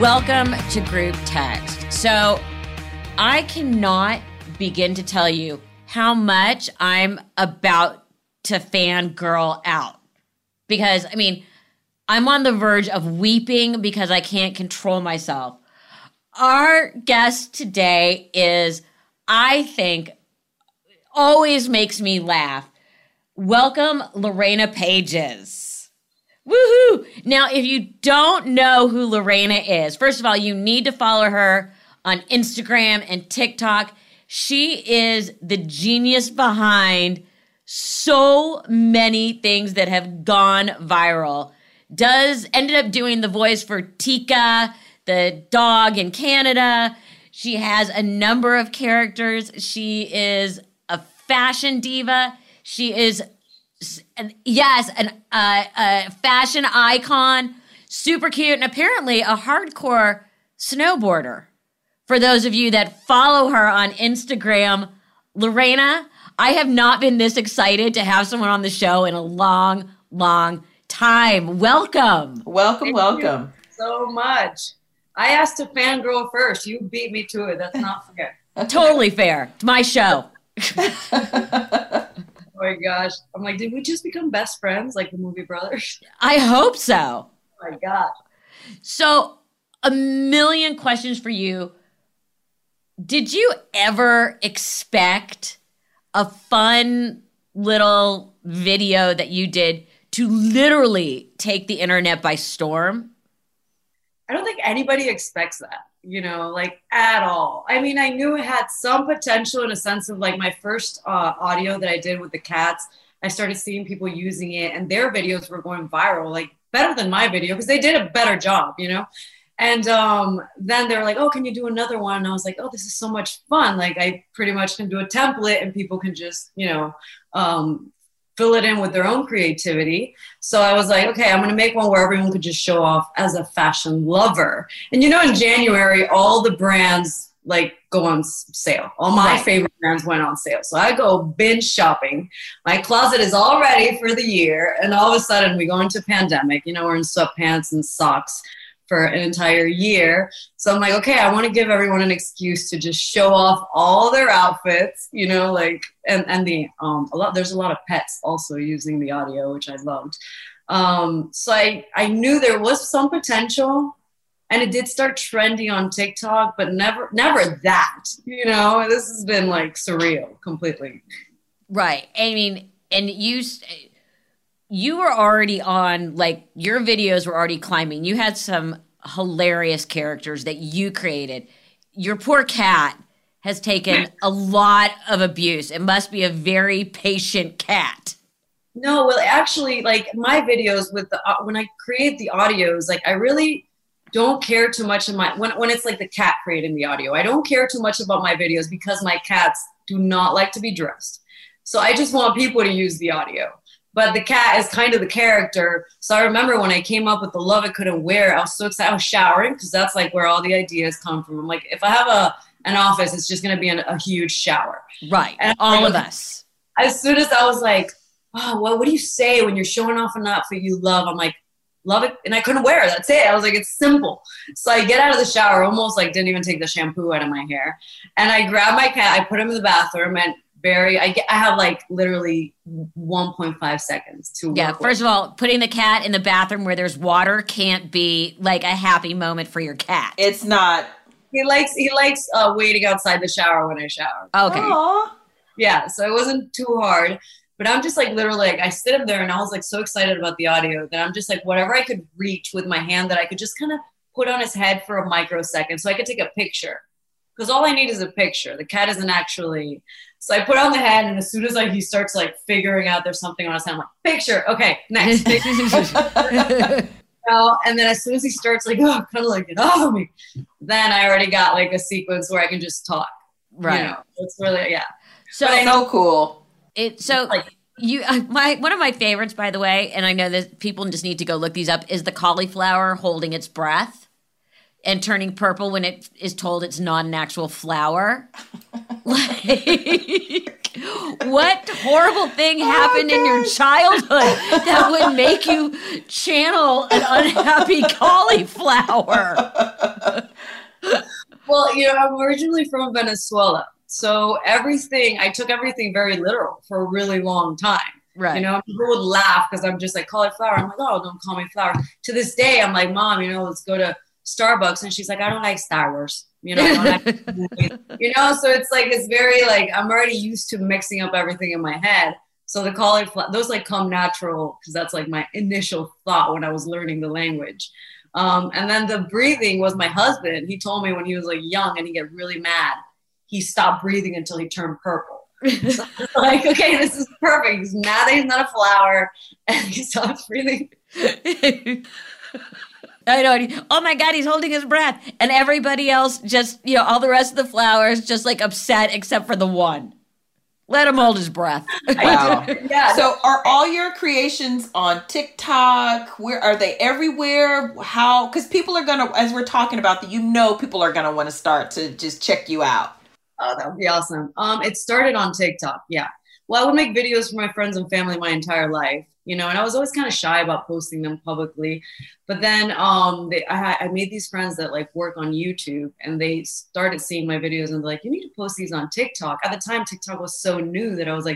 Welcome to Group Text. So I cannot begin to tell you how much I'm about to fangirl out. Because, I mean, I'm on the verge of weeping because I can't control myself. Our guest today is, I think, always makes me laugh. Welcome, Lorena Pages. Woohoo! Now, if you don't know who Lorena is, first of all, you need to follow her on Instagram and TikTok. She is the genius behind so many things that have gone viral. Ended up doing the voice for Tika, the dog in Canada. She has a number of characters. She is a fashion diva. She is a fashion icon, super cute, and apparently a hardcore snowboarder. For those of you that follow her on Instagram, Lorena, I have not been this excited to have someone on the show in a long, long time. Welcome. Welcome. Thank you so much. I asked to fangirl first. You beat me to it. That's not fair. Totally fair. It's my show. Oh my gosh. I'm like, did we just become best friends like the movie Brothers? I hope so. Oh my gosh. So a million questions for you. Did you ever expect a fun little video that you did to literally take the internet by storm? I don't think anybody expects that, at all. I mean, I knew it had some potential in a sense of like my first audio that I did with the cats. I started seeing people using it and their videos were going viral, like better than my video because they did a better job, And then they were like, oh, can you do another one? And I was like, oh, this is so much fun. Like I pretty much can do a template and people can just, fill it in with their own creativity. So I was like, okay, I'm going to make one where everyone could just show off as a fashion lover. And in January, all the brands go on sale. All my favorite brands went on sale. So I go binge shopping. My closet is all ready for the year. And all of a sudden we go into pandemic, we're in sweatpants and socks for an entire year. So I'm like, okay, I want to give everyone an excuse to just show off all their outfits, there's a lot of pets also using the audio, which I loved. So I knew there was some potential and it did start trending on TikTok, but never that, this has been surreal completely. Right. I mean, and you were already on, your videos were already climbing. You had some hilarious characters that you created. Your poor cat has taken a lot of abuse. It must be a very patient cat. No, well, actually, my videos with when I create the audios, I really don't care too much when it's the cat creating the audio. I don't care too much about my videos because my cats do not like to be dressed. So I just want people to use the audio. But the cat is kind of the character. So I remember when I came up with the Love I Couldn't Wear, I was so excited. I was showering because that's where all the ideas come from. I'm like, if I have an office, it's just going to be a huge shower. Right. And all of us. As soon as I was like, oh, well, what do you say when you're showing off an outfit you love? I'm like, love it. And I couldn't wear it. That's it. I was like, it's simple. So I get out of the shower, almost didn't even take the shampoo out of my hair. And I grab my cat. I put him in the bathroom and I have literally 1.5 seconds to. Yeah. First of all, putting the cat in the bathroom where there's water can't be a happy moment for your cat. It's not. He likes waiting outside the shower when I shower. Okay. Aww. Yeah. So it wasn't too hard, but I'm just I sit him there and I was so excited about the audio that I'm just whatever I could reach with my hand that I could just kind of put on his head for a microsecond so I could take a picture. because all I need is a picture. The cat isn't actually. So I put on the hat, and as soon as he starts figuring out there's something on his hand, I'm like, picture, okay, next. And then as soon as he starts get off of me, then I already got a sequence where I can just talk. Right. You know, it's really, yeah. So, cool. One of my favorites, by the way, and I know that people just need to go look these up, is the cauliflower holding its breath and turning purple when it is told it's not an actual flower. What horrible thing happened in your childhood that would make you channel an unhappy cauliflower? Well, I'm originally from Venezuela. So I took everything very literal for a really long time. Right. People would laugh because I'm just cauliflower. I'm like, oh, don't call me flower. To this day, I'm like, Mom, let's go to Starbucks. And she's like, I don't like Star Wars. So it's very I'm already used to mixing up everything in my head. So the cauliflower, those come natural because that's my initial thought when I was learning the language. And then the breathing was my husband. He told me when he was young and he get really mad, he stopped breathing until he turned purple. So I was okay, this is perfect. Now that he's not a flower and he stops breathing. I know. Oh my God, he's holding his breath. And everybody else just, all the rest of the flowers just upset except for the one. Let him hold his breath. Wow. Yeah. So are all your creations on TikTok? Where are they? Everywhere? How? Because people are going to, as we're talking about, people are going to want to start to just check you out. Oh, that would be awesome. It started on TikTok. Yeah. Well, I would make videos for my friends and family my entire life. And I was always kind of shy about posting them publicly, but then I made these friends that work on YouTube, and they started seeing my videos and you need to post these on TikTok. At the time, TikTok was so new that I was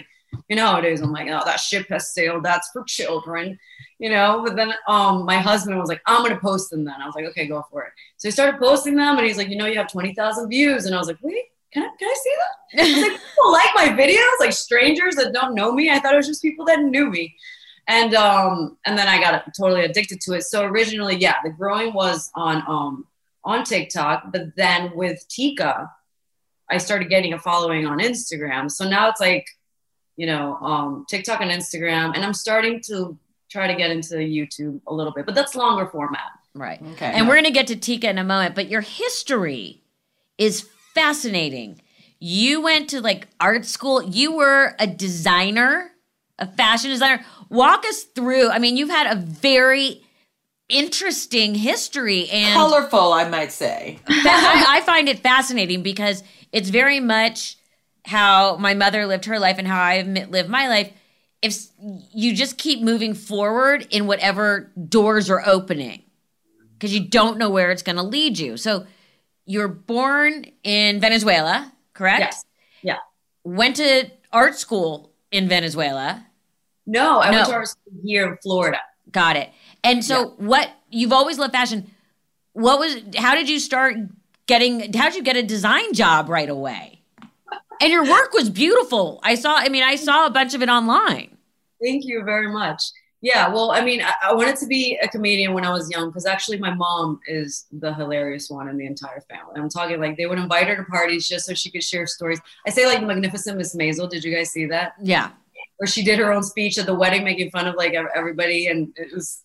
nowadays I'm oh, that ship has sailed. That's for children, But then my husband was I'm going to post them then. I was okay, go for it. So he started posting them, and he's you have 20,000 views. And I was wait. Can I see that? I was people like my videos, strangers that don't know me. I thought it was just people that knew me. And then I got totally addicted to it. So originally, yeah, the growing was on TikTok, but then with Tika, I started getting a following on Instagram. So now it's TikTok and Instagram, and I'm starting to try to get into YouTube a little bit, but that's longer format. Right. Okay. And we're going to get to Tika in a moment, but your history is fascinating. You went to art school. You were a designer, a fashion designer. Walk us through. I mean, you've had a very interesting history and colorful, I might say. I find it fascinating because it's very much how my mother lived her life and how I live my life. If you just keep moving forward in whatever doors are opening, because you don't know where it's going to lead you. So you're born in Venezuela, correct? Yes. Yeah. Went to art school in Venezuela. No, I went to art school here in Florida. Got it. And so you've always loved fashion. How did you start how did you get a design job right away? And your work was beautiful. I saw a bunch of it online. Thank you very much. Yeah. Well, I wanted to be a comedian when I was young because actually my mom is the hilarious one in the entire family. I'm talking they would invite her to parties just so she could share stories. I say the Magnificent Miss Maisel. Did you guys see that? Yeah. Where she did her own speech at the wedding, making fun of everybody. And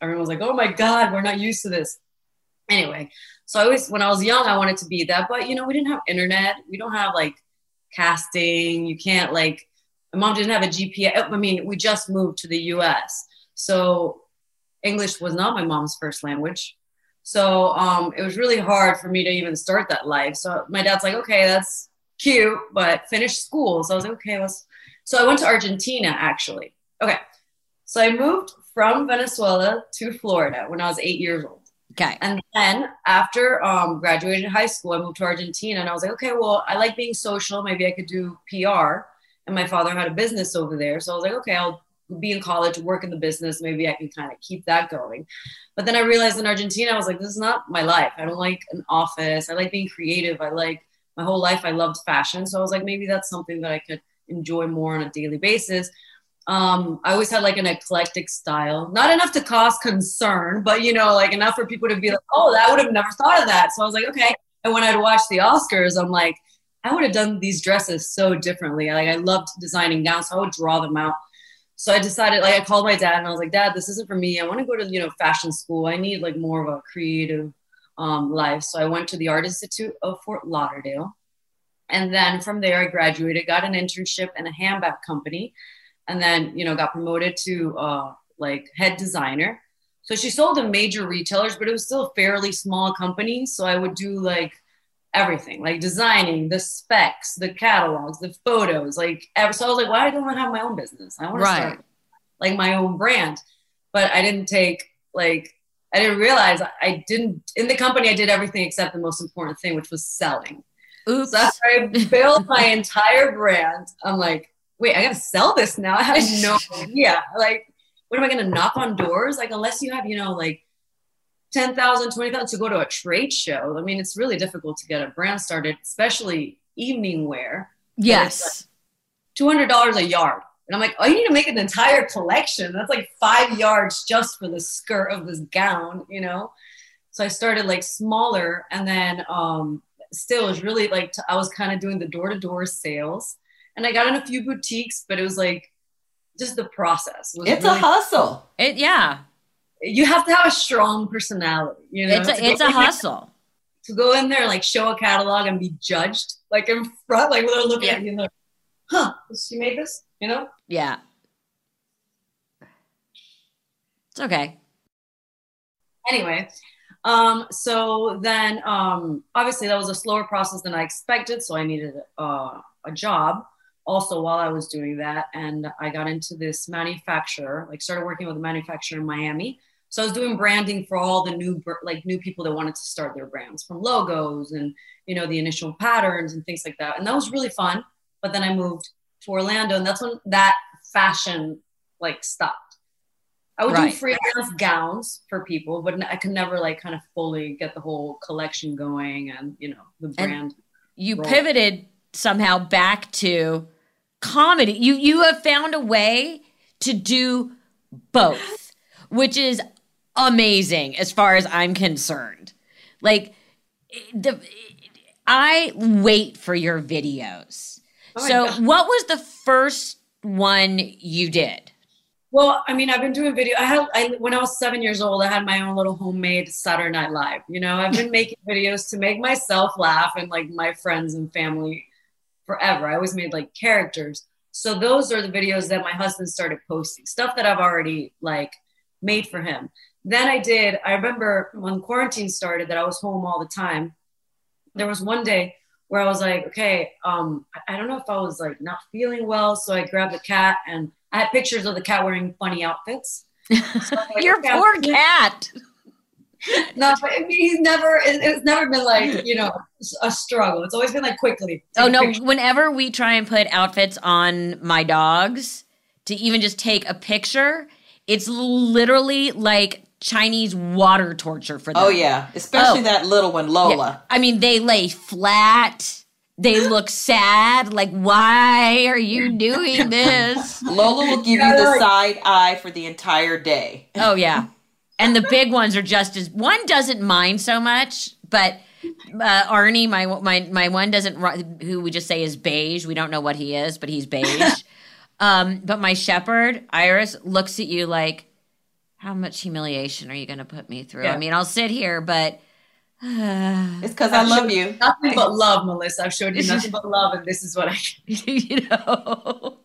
everyone was like, oh my God, we're not used to this. Anyway, so when I was young, I wanted to be that, but we didn't have internet. We don't have casting. You can't my mom didn't have a GPS. We just moved to the US. So English was not my mom's first language. So it was really hard for me to even start that life. So my dad's like, okay, that's cute, but finish school. So I was like, okay, so I went to Argentina, actually. Okay. So I moved from Venezuela to Florida when I was 8 years old. Okay. And then after graduated high school, I moved to Argentina. And I was like, okay, well, I like being social. Maybe I could do PR. And my father had a business over there. So I was like, okay, I'll be in college, work in the business. Maybe I can kind of keep that going. But then I realized in Argentina, I was like, this is not my life. I don't like an office. I like being creative. My whole life, I loved fashion. So I was like, maybe that's something that I could enjoy more on a daily basis. I always had an eclectic style, not enough to cause concern, but enough for people to be like, oh, that would have never thought of that. So I was like, okay. And when I'd watch the Oscars, I'm like, I would have done these dresses so differently. Like, I loved designing gowns, so I would draw them out. So I decided, like, I called my dad and I was like, Dad, this isn't for me. I want to go to, you know, fashion school. I need like more of a creative life. So I went to the Art Institute of Fort Lauderdale. And then from there, I graduated, got an internship in a handbag company, and then, you know, got promoted to like head designer. So she sold to major retailers, but it was still a fairly small company. So I would do like everything, like designing, the specs, the catalogs, the photos, like, so I was like, why don't I have my own business? I want to start like my own brand. But I didn't take, like, I didn't realize I didn't, in the company, I did everything except the most important thing, which was selling. Oops. So after I built my entire brand, I'm like, wait, I gotta sell this now. I have no idea. Like, what am I gonna knock on doors? Like, unless you have, you know, like 10,000, 20,000 to go to a trade show. I mean, it's really difficult to get a brand started, especially evening wear. Yes. Like $200 a yard. And I'm like, oh, you need to make an entire collection. That's like 5 yards just for the skirt of this gown, you know? So I started like smaller, and then, still, it was really like I was kind of doing the door-to-door sales, and I got in a few boutiques, but it was like just the process. It's really a hustle. Yeah. You have to have a strong personality. You know, it's a hustle. To go in there and like show a catalog and be judged like in front, like they're looking at you and like, huh, she made this, you know? Yeah. It's okay. Anyway. So then, obviously that was a slower process than I expected. So I needed a job also while I was doing that. And I got into this manufacturer, like started working with a manufacturer in Miami. So I was doing branding for all the new people that wanted to start their brands, from logos and, you know, the initial patterns and things like that. And that was really fun. But then I moved to Orlando, and that's when that fashion like stopped. I would do freelance gowns for people, but I could never like kind of fully get the whole collection going and, you know, the brand. And you pivoted somehow back to comedy. You have found a way to do both, which is amazing as far as I'm concerned. Like, I wait for your videos. Oh, so what was the first one you did? Well, I mean, I've been doing video. When I was 7 years old, I had my own little homemade Saturday Night Live. You know, I've been making videos to make myself laugh and like my friends and family forever. I always made like characters. So those are the videos that my husband started posting, stuff that I've already like made for him. Then I remember when quarantine started that I was home all the time. There was one day where I was like, okay, I don't know if I was like not feeling well. So I grabbed the cat, and I had pictures of the cat wearing funny outfits. So like, your poor cat. No, but I mean, it's never been like, you know, a struggle. It's always been like quickly. Oh no, whenever we try and put outfits on my dogs, to even just take a picture, it's literally like Chinese water torture for them. Oh yeah, especially that little one, Lola. Yeah. I mean, they lay flat. They look sad. Like, why are you doing this? Lola will give you the side eye for the entire day. Oh, yeah. And the big ones are just as... One doesn't mind so much, but Arnie, my one doesn't... Who we just say is beige. We don't know what he is, but he's beige. But my shepherd, Iris, looks at you like, how much humiliation are you going to put me through? Yeah. I mean, I'll sit here, but... It's because I love you. Nothing but love, Melissa. I've showed you nothing but love, and this is what I you know.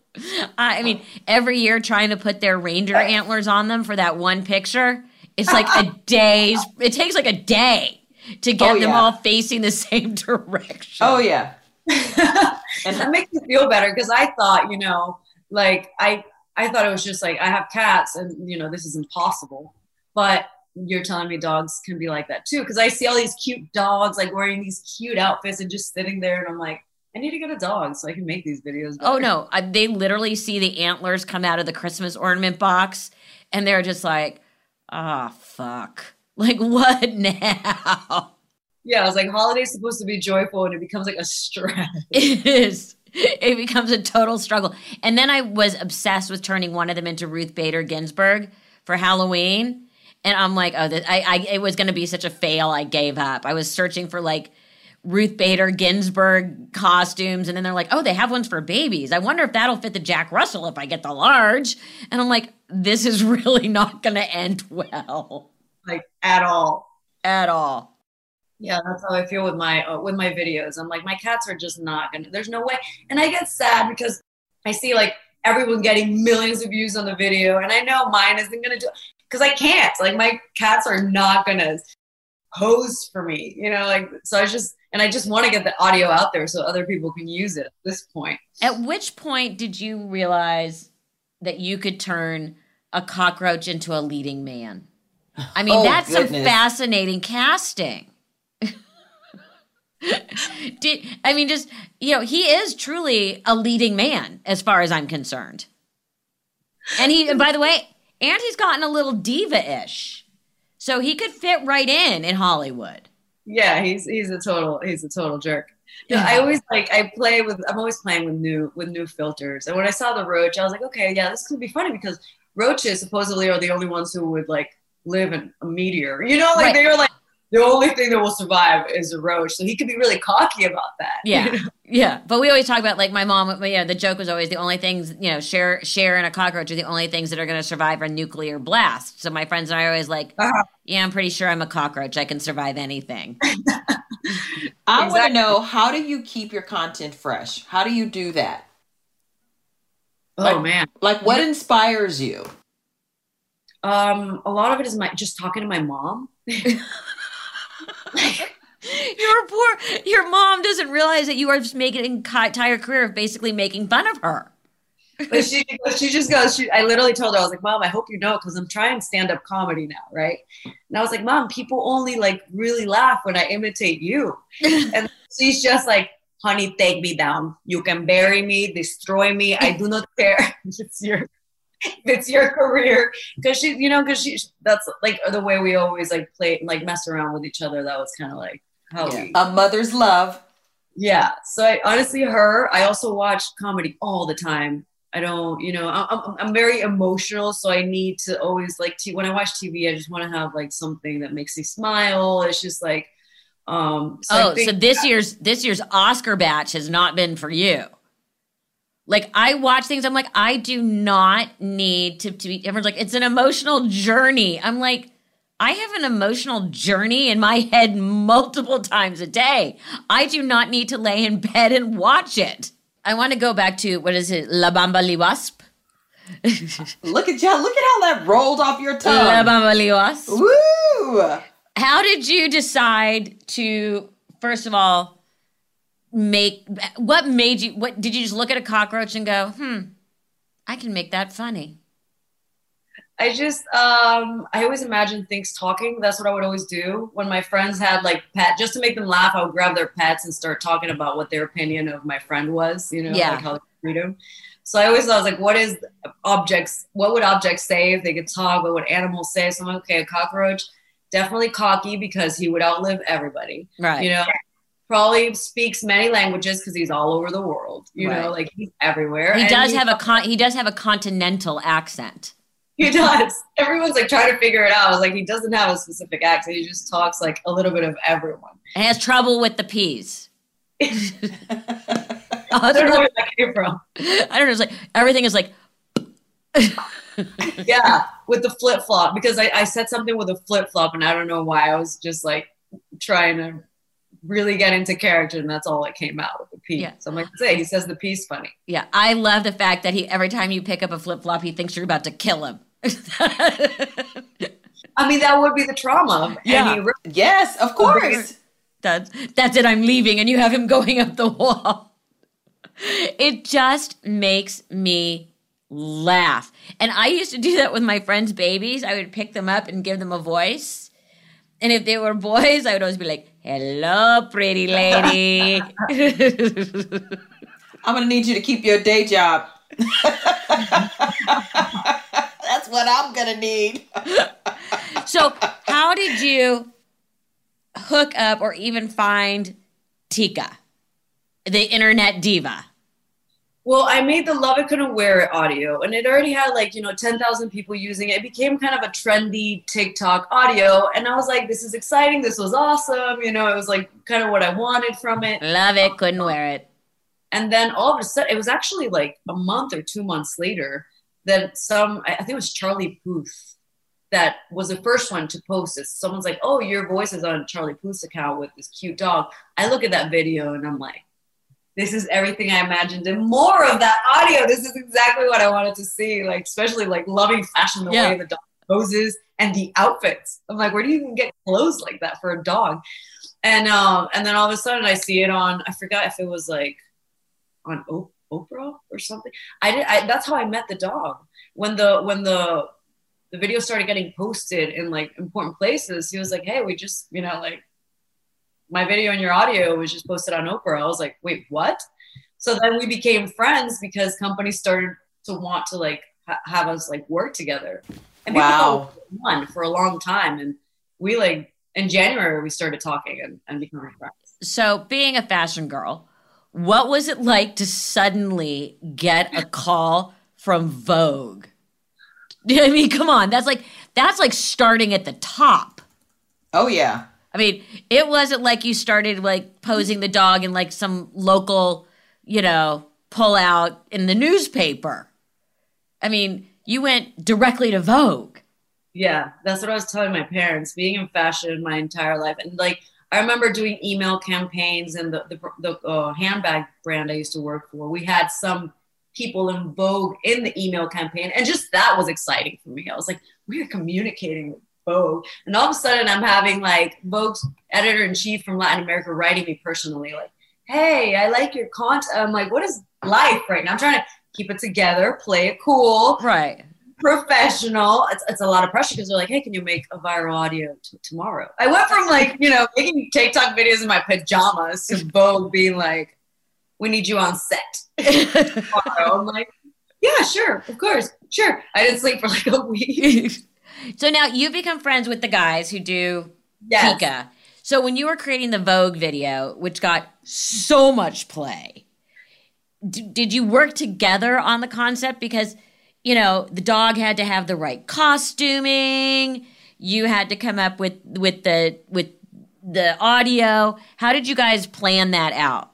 I mean, every year trying to put their reindeer antlers on them for that one picture, it's like a day's. It takes like a day to get them all facing the same direction. Oh yeah, and that makes me feel better, because I thought, you know, like I thought it was just like I have cats, and you know this is impossible, but. You're telling me dogs can be like that too. Cause I see all these cute dogs, like wearing these cute outfits and just sitting there. And I'm like, I need to get a dog so I can make these videos better. Oh no. They literally see the antlers come out of the Christmas ornament box, and they're just like, ah, oh, fuck. Like, what now? Yeah. I was like, holiday's supposed to be joyful, and it becomes like a stress. It is. It becomes a total struggle. And then I was obsessed with turning one of them into Ruth Bader Ginsburg for Halloween. And I'm like, oh, it was going to be such a fail. I gave up. I was searching for like Ruth Bader Ginsburg costumes. And then they're like, oh, they have ones for babies. I wonder if that'll fit the Jack Russell if I get the large. And I'm like, this is really not going to end well. Like at all. At all. Yeah, that's how I feel with my videos. I'm like, my cats are just not going to, there's no way. And I get sad because I see like everyone getting millions of views on the video. And I know mine isn't going to do, because I can't, like my cats are not going to pose for me, you know, like, so I just, and I just want to get the audio out there so other people can use it at this point. At which point did you realize that you could turn a cockroach into a leading man? I mean, oh, that's goodness. Some fascinating casting. I mean, just, you know, he is truly a leading man as far as I'm concerned. And he, by the way, and he's gotten a little diva-ish. So he could fit right in Hollywood. Yeah, he's a total jerk. Yeah. I always like I'm always playing with new filters. And when I saw the roach, I was like, okay, yeah, this could be funny because roaches supposedly are the only ones who would like live in a meteor. You know, like right. They are like the only thing that will survive is a roach. So he could be really cocky about that. Yeah. You know? Yeah. But we always talk about like my mom, yeah, the joke was always the only things, you know, Cher and a cockroach are the only things that are going to survive a nuclear blast. So my friends and I are always like, yeah, I'm pretty sure I'm a cockroach. I can survive anything. I want to know, how do you keep your content fresh? How do you do that? Oh, like, man. Like what inspires you? A lot of it is just talking to my mom. Your mom doesn't realize that you are just making an entire career of basically making fun of her. But she just goes, I literally told her, I was like, Mom, I hope you know, because I'm trying stand-up comedy now, right? And I was like, Mom, people only like really laugh when I imitate you. And she's just like, honey, take me down. You can bury me, destroy me. I do not care. It's your career, because she, you know, because she, that's like the way we always like play, like mess around with each other. That was kind of like how yeah. A mother's love. Yeah. So I, honestly, her. I also watch comedy all the time. I don't, you know, I'm very emotional, so I need to always like when I watch TV, I just want to have like something that makes me smile. It's just like, so this year's Oscar batch has not been for you. Like, I watch things, I'm like, I do not need to be, everyone's like, it's an emotional journey. I'm like, I have an emotional journey in my head multiple times a day. I do not need to lay in bed and watch it. I want to go back to, what is it, La Bambali Wasp? Look at y'all, look at how that rolled off your tongue. La Bambali Wasp. Woo! How did you decide to, first of all, what did you just look at a cockroach and go, I can make that funny? I just, I always imagine things talking. That's what I would always do. When my friends had like pets, just to make them laugh, I would grab their pets and start talking about what their opinion of my friend was, you know, like how they treat them. So I always thought, I was like, what would objects say if they could talk? What would animals say? So I'm like, okay, a cockroach, definitely cocky because he would outlive everybody. Right. You know? Probably speaks many languages because he's all over the world. You know, like he's everywhere. He does have a continental accent. He does. Everyone's like trying to figure it out. I was like, he doesn't have a specific accent. He just talks like a little bit of everyone. And has trouble with the peas. I don't know where that came from. I don't know. It's like everything is like. Yeah, with the flip flop, because I said something with a flip flop, and I don't know why. I was just like trying to really get into character, and that's all that came out with the piece. Yeah. So I'm like, hey, he says the piece funny. Yeah, I love the fact that he, every time you pick up a flip-flop, he thinks you're about to kill him. I mean, that would be the trauma. Yeah. And yes, of course. That's it, I'm leaving, and you have him going up the wall. It just makes me laugh. And I used to do that with my friends' babies. I would pick them up and give them a voice. And if they were boys, I would always be like, hello, pretty lady. I'm going to need you to keep your day job. That's what I'm going to need. So how did you hook up or even find Tika, the internet diva? Well, I made the Love It Couldn't Wear It audio, and it already had 10,000 people using it. It became kind of a trendy TikTok audio, and I was like, this is exciting. This was awesome. You know, it was like kind of what I wanted from it. Love It Couldn't Wear It. And then all of a sudden, it was actually like a month or 2 months later that I think it was Charlie Puth that was the first one to post this. Someone's like, oh, your voice is on Charlie Puth's account with this cute dog. I look at that video and I'm like, this is everything I imagined and more of that audio. This is exactly what I wanted to see. Like, especially like loving fashion, the way the dog poses and the outfits. I'm like, where do you even get clothes like that for a dog? And then all of a sudden I see it on, I forgot if it was like on Oprah or something. That's how I met the dog. When the video started getting posted in like important places, he was like, hey, we just, my video and your audio was just posted on Oprah. I was like, wait, what? So then we became friends because companies started to want to have us work together. And wow. We were one for a long time. And we in January, we started talking and becoming friends. So being a fashion girl, what was it like to suddenly get a call from Vogue? I mean, come on. That's like starting at the top. Oh, yeah. I mean, it wasn't like you started posing the dog in some local, pull out in the newspaper. I mean, you went directly to Vogue. Yeah, that's what I was telling my parents, being in fashion my entire life. And I remember doing email campaigns, and the handbag brand I used to work for, we had some people in Vogue in the email campaign. And just that was exciting for me. I was like, we're communicating with Vogue. And all of a sudden I'm having Vogue's editor-in-chief from Latin America writing me personally, hey, I like your content. I'm like, what is life right now? I'm trying to keep it together, play it cool. Right. Professional. It's a lot of pressure because they're like, hey, can you make a viral audio tomorrow? I went from making TikTok videos in my pajamas to Vogue being like, we need you on set tomorrow. I'm like, yeah, sure. Of course. Sure. I didn't sleep for a week. So now you've become friends with the guys who do Tika. So when you were creating the Vogue video, which got so much play, did you work together on the concept? Because, the dog had to have the right costuming. You had to come up with the audio. How did you guys plan that out?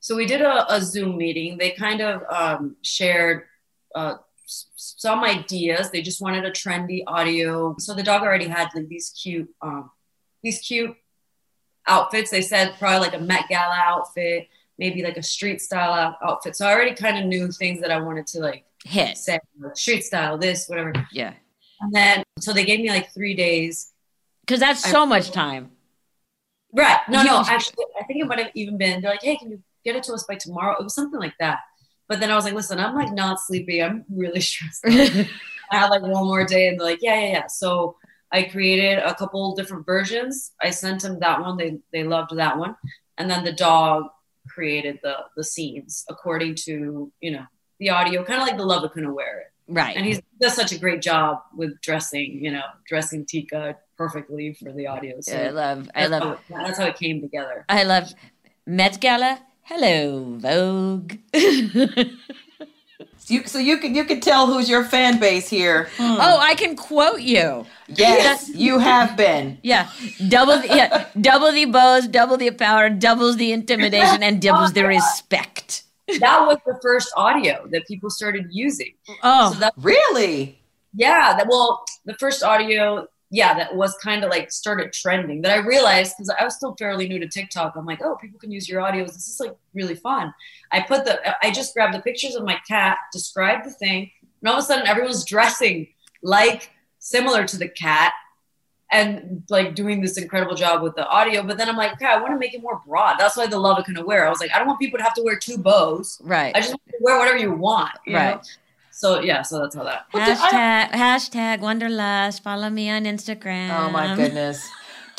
So we did a Zoom meeting. They kind of shared some ideas. They just wanted a trendy audio. So the dog already had these cute outfits. They said probably a Met Gala outfit, maybe a street style outfit. So I already kind of knew things that I wanted to hit. Say street style, this, whatever. Yeah. And then so they gave me 3 days. Because that's so much time. Right. No. Actually, I think it might have even been. They're like, hey, can you get it to us by tomorrow? It was something like that. But then I was like, listen, I'm not sleepy. I'm really stressed. I had one more day, and they're like, yeah. So I created a couple different versions. I sent them that one. They loved that one. And then the dog created the scenes according to, the audio, kind of like the Love It Couldn't Wear It. Right. And he does such a great job with dressing Tika perfectly for the audio. So I love that's how it came together. I love Met Gala. Hello, Vogue. so you can tell who's your fan base here. Hmm. Oh, I can quote you. Yes, you have been. Yeah. Double the bows, double the power, doubles the intimidation, and doubles the respect. That was the first audio that people started using. Oh, so really? Yeah. The first audio, that was kind of started trending. That I realized because I was still fairly new to TikTok. I'm like, oh, people can use your audios. This is really fun. I just grabbed the pictures of my cat, described the thing, and all of a sudden everyone's dressing similar to the cat and doing this incredible job with the audio. But then I'm like, okay, I want to make it more broad. That's why the Love It Couldn't Wear. I was like, I don't want people to have to wear two bows. Right. I just want to wear whatever you want. You know? So yeah, so that's how that. Hashtag Wonderlust. Follow me on Instagram. Oh my goodness.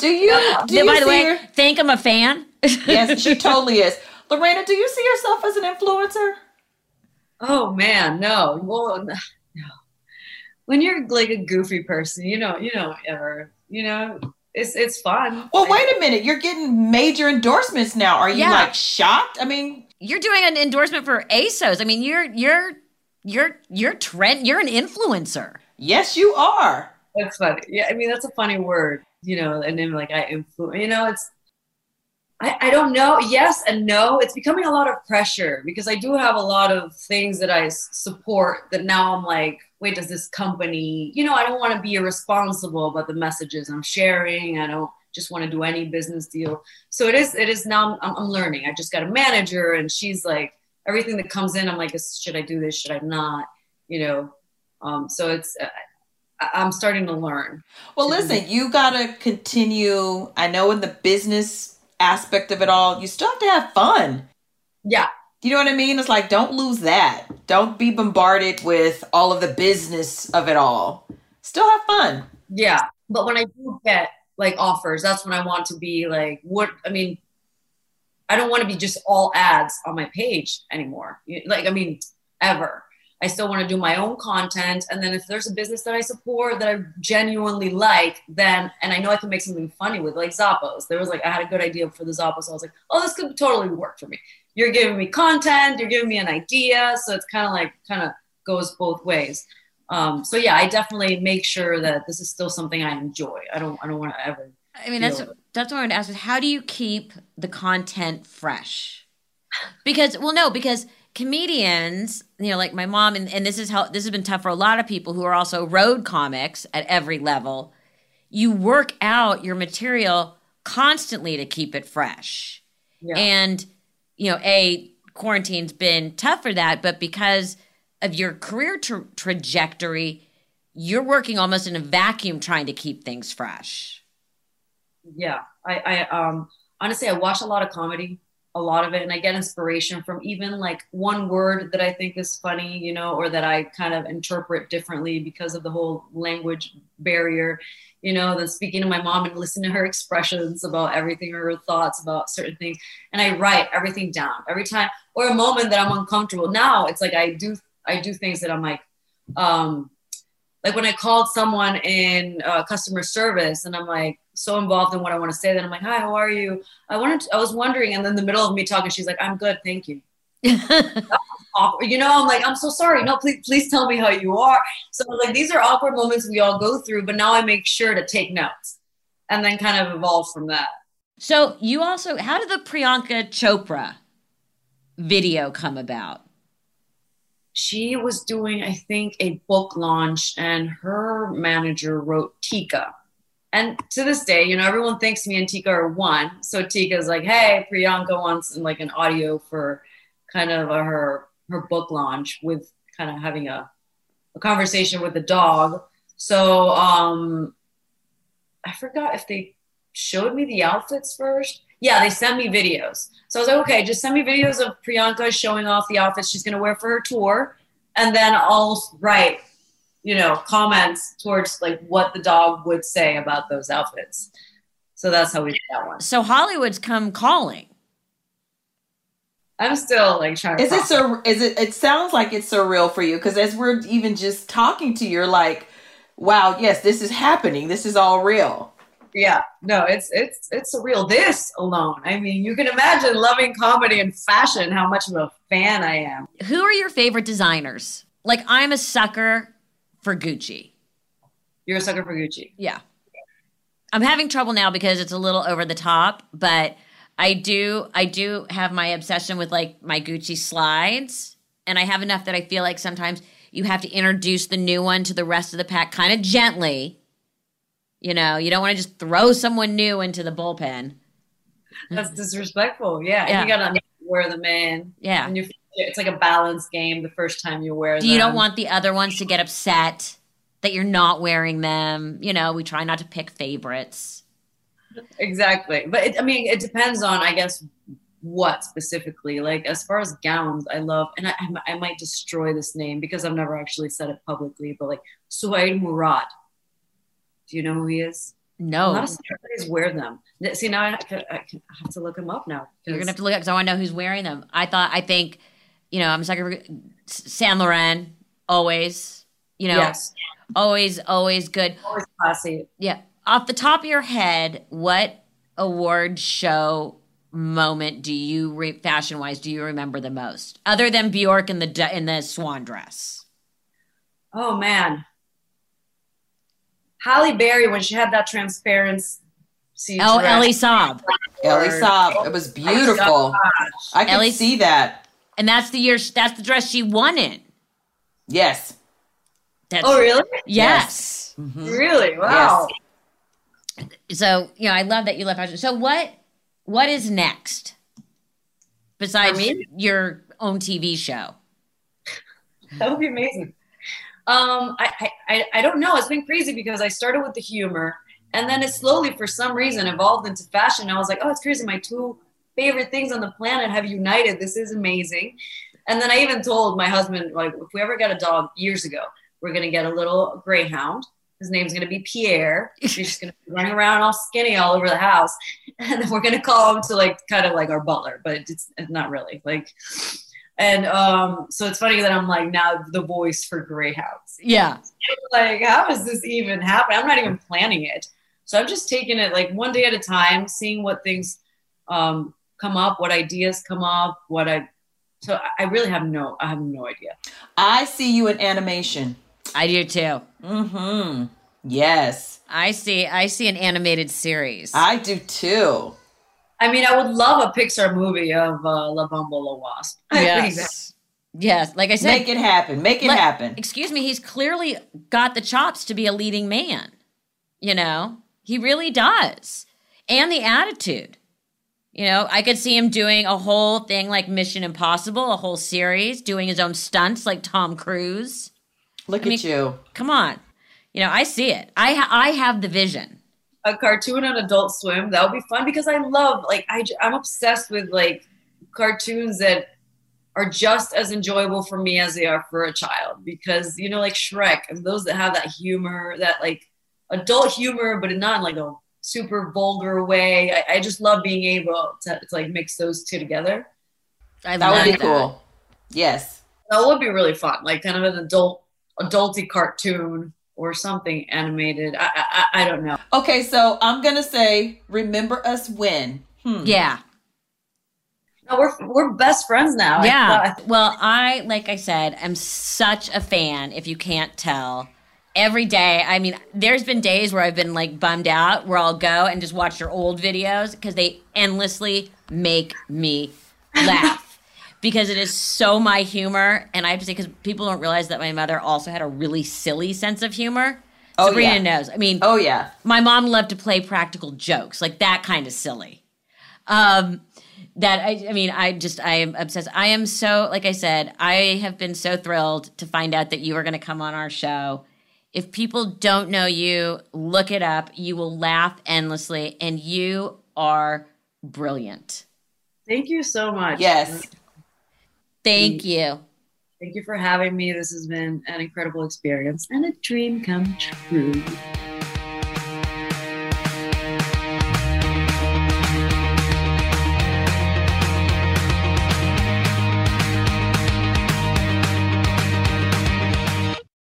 By the way, think I'm a fan? Yes, she totally is. Lorena, do you see yourself as an influencer? Oh man, no. Well, no. When you're a goofy person, it's fun. Well, wait a minute. You're getting major endorsements now. Are you shocked? I mean, You're doing an endorsement for ASOS. I mean, you're trend. You're an influencer. Yes, you are. That's funny. Yeah, I mean, that's a funny word, you know. And then like I influence, you know, it's. I don't know. Yes and no. It's becoming a lot of pressure because I do have a lot of things that I support that now I'm like, wait, does this company, you know, I don't want to be irresponsible about the messages I'm sharing. I don't just want to do any business deal. So it is now I'm learning. I just got a manager and she's like, everything that comes in, I'm like, should I do this? Should I not? You know? So it's, I'm starting to learn. Well, listen, you got to continue. I know in the business aspect of it all, you still have to have fun. Yeah. You know what I mean? It's like, don't lose that. Don't be bombarded with all of the business of it all. Still have fun. Yeah. But when I do get like offers, that's when I want to be like, what, I mean, I don't want to be just all ads on my page anymore. Like, I mean, ever. I still want to do my own content. And then if there's a business that I support that I genuinely like, then, and I know I can make something funny with, like Zappos. There was like, I had a good idea for the Zappos. I was like, oh, this could totally work for me. You're giving me content. You're giving me an idea. So it's kind of goes both ways. So yeah, I definitely make sure that this is still something I enjoy. I don't want to ever. I mean, that's what I would ask is how do you keep the content fresh? Because comedians, you know, like my mom, and this has been tough for a lot of people who are also road comics at every level. You work out your material constantly to keep it fresh. Yeah. And, you know, quarantine's been tough for that, but because of your career trajectory, you're working almost in a vacuum trying to keep things fresh. Yeah. I honestly, I watch a lot of comedy. A lot of it. And I get inspiration from even like one word that I think is funny, you know, or that I kind of interpret differently because of the whole language barrier, you know, than speaking to my mom and listening to her expressions about everything or her thoughts about certain things. And I write everything down every time or a moment that I'm uncomfortable. Now it's like, I do things that I'm like when I called someone in customer service and I'm like, so involved in what I want to say that I'm like, hi, how are you? I was wondering. And then in the middle of me talking, she's like, I'm good. Thank you. You know, I'm like, I'm so sorry. No, please tell me how you are. So like, these are awkward moments we all go through, but now I make sure to take notes and then kind of evolve from that. So you also, how did the Priyanka Chopra video come about? She was doing, I think, a book launch and her manager wrote Tika. And to this day, you know, everyone thinks me and Tika are one. So Tika's like, hey, Priyanka wants like an audio for kind of her book launch with kind of having a conversation with the dog. So I forgot if they showed me the outfits first. Yeah, they sent me videos. So I was like, okay, just send me videos of Priyanka showing off the outfits she's going to wear for her tour. And then I'll write, you know, comments towards like what the dog would say about those outfits. So that's how we did that one. So Hollywood's come calling. I'm still like trying to It sounds like it's surreal for you because as we're even just talking to you, you're like, wow, yes, this is happening. This is all real. Yeah, no, it's surreal. This alone. I mean, you can imagine loving comedy and fashion, how much of a fan I am. Who are your favorite designers? Like I'm a sucker for Gucci. You're a sucker for Gucci. Yeah. I'm having trouble now because it's a little over the top, but I do have my obsession with like my Gucci slides, and I have enough that I feel like sometimes you have to introduce the new one to the rest of the pack kind of gently. You know, you don't want to just throw someone new into the bullpen. That's disrespectful. Yeah. Yeah. And you got to wear them in. Yeah. And it's like a balance game the first time you wear them. You don't want the other ones to get upset that you're not wearing them. You know, we try not to pick favorites. Exactly. But it depends on, I guess, what specifically. Like as far as gowns, I love, and I might destroy this name because I've never actually said it publicly, but like Suhail Murad. Do you know who he is? No. Not celebrities wear them. See, now I have to look him up now. You're going to have to look up because I want to know who's wearing them. I think, you know, I'm a sucker for Saint Laurent, always, you know. Yes. Always good. Always classy. Yeah. Off the top of your head, what award show moment do you, fashion-wise, do you remember the most? Other than Bjork in the swan dress. Oh, man. Halle Berry, when she had that transparency dress. Ellie Saab. Ellie Saab. It was beautiful. I can see that. And that's the year, that's the dress she won in. Yes. That's, oh, really? Yes. Mm-hmm. Really? Wow. Yes. So, you know, I love that you love fashion. So what is next besides your own TV show? That would be amazing. I don't know. It's been crazy because I started with the humor and then it slowly, for some reason, evolved into fashion. I was like, oh, it's crazy. My two favorite things on the planet have united. This is amazing. And then I even told my husband, like, if we ever got a dog years ago, we're going to get a little greyhound. His name's going to be Pierre. He's just going to be running around all skinny all over the house. And then we're going to call him to, like, kind of like our butler, but it's not really like, and so it's funny that I'm like now the voice for greyhounds. Yeah. Like, how is this even happening? I'm not even planning it. So I'm just taking it like one day at a time, seeing what things come up, what ideas come up, what so I really have no idea. I see you in animation. I do too. Mm-hmm. Yes. I see an animated series. I do too. I mean, I would love a Pixar movie of La Bamba La Wasp. Yes. Yes. Like I said. Make it happen. Make it happen. Excuse me. He's clearly got the chops to be a leading man. You know, he really does. And the attitude. You know, I could see him doing a whole thing like Mission Impossible, a whole series, doing his own stunts like Tom Cruise. Look at you. Come on. You know, I see it. I have the vision. A cartoon on Adult Swim. That would be fun because I love, like, I'm obsessed with, like, cartoons that are just as enjoyable for me as they are for a child because, you know, like Shrek and those that have that humor, that, like, adult humor, but not in, like, a super vulgar way. I just love being able to, like, mix those two together. That would be cool. Yes. That would be really fun. Like, kind of an adulty cartoon or something animated. I don't know. Okay, so I'm going to say, remember us when. Yeah. No, we're best friends now. Yeah. Well, like I said, am such a fan, if you can't tell. Every day, I mean, there's been days where I've been, like, bummed out, where I'll go and just watch your old videos because they endlessly make me laugh. Because it is so my humor. And I have to say, because people don't realize that my mother also had a really silly sense of humor. Oh, Sabrina knows. I mean, oh, yeah. My mom loved to play practical jokes, like that kind of silly. I am obsessed. I am so, like I said, I have been so thrilled to find out that you are going to come on our show. If people don't know you, look it up. You will laugh endlessly. And you are brilliant. Thank you so much. Yes. Thank you. Thank you for having me. This has been an incredible experience and a dream come true.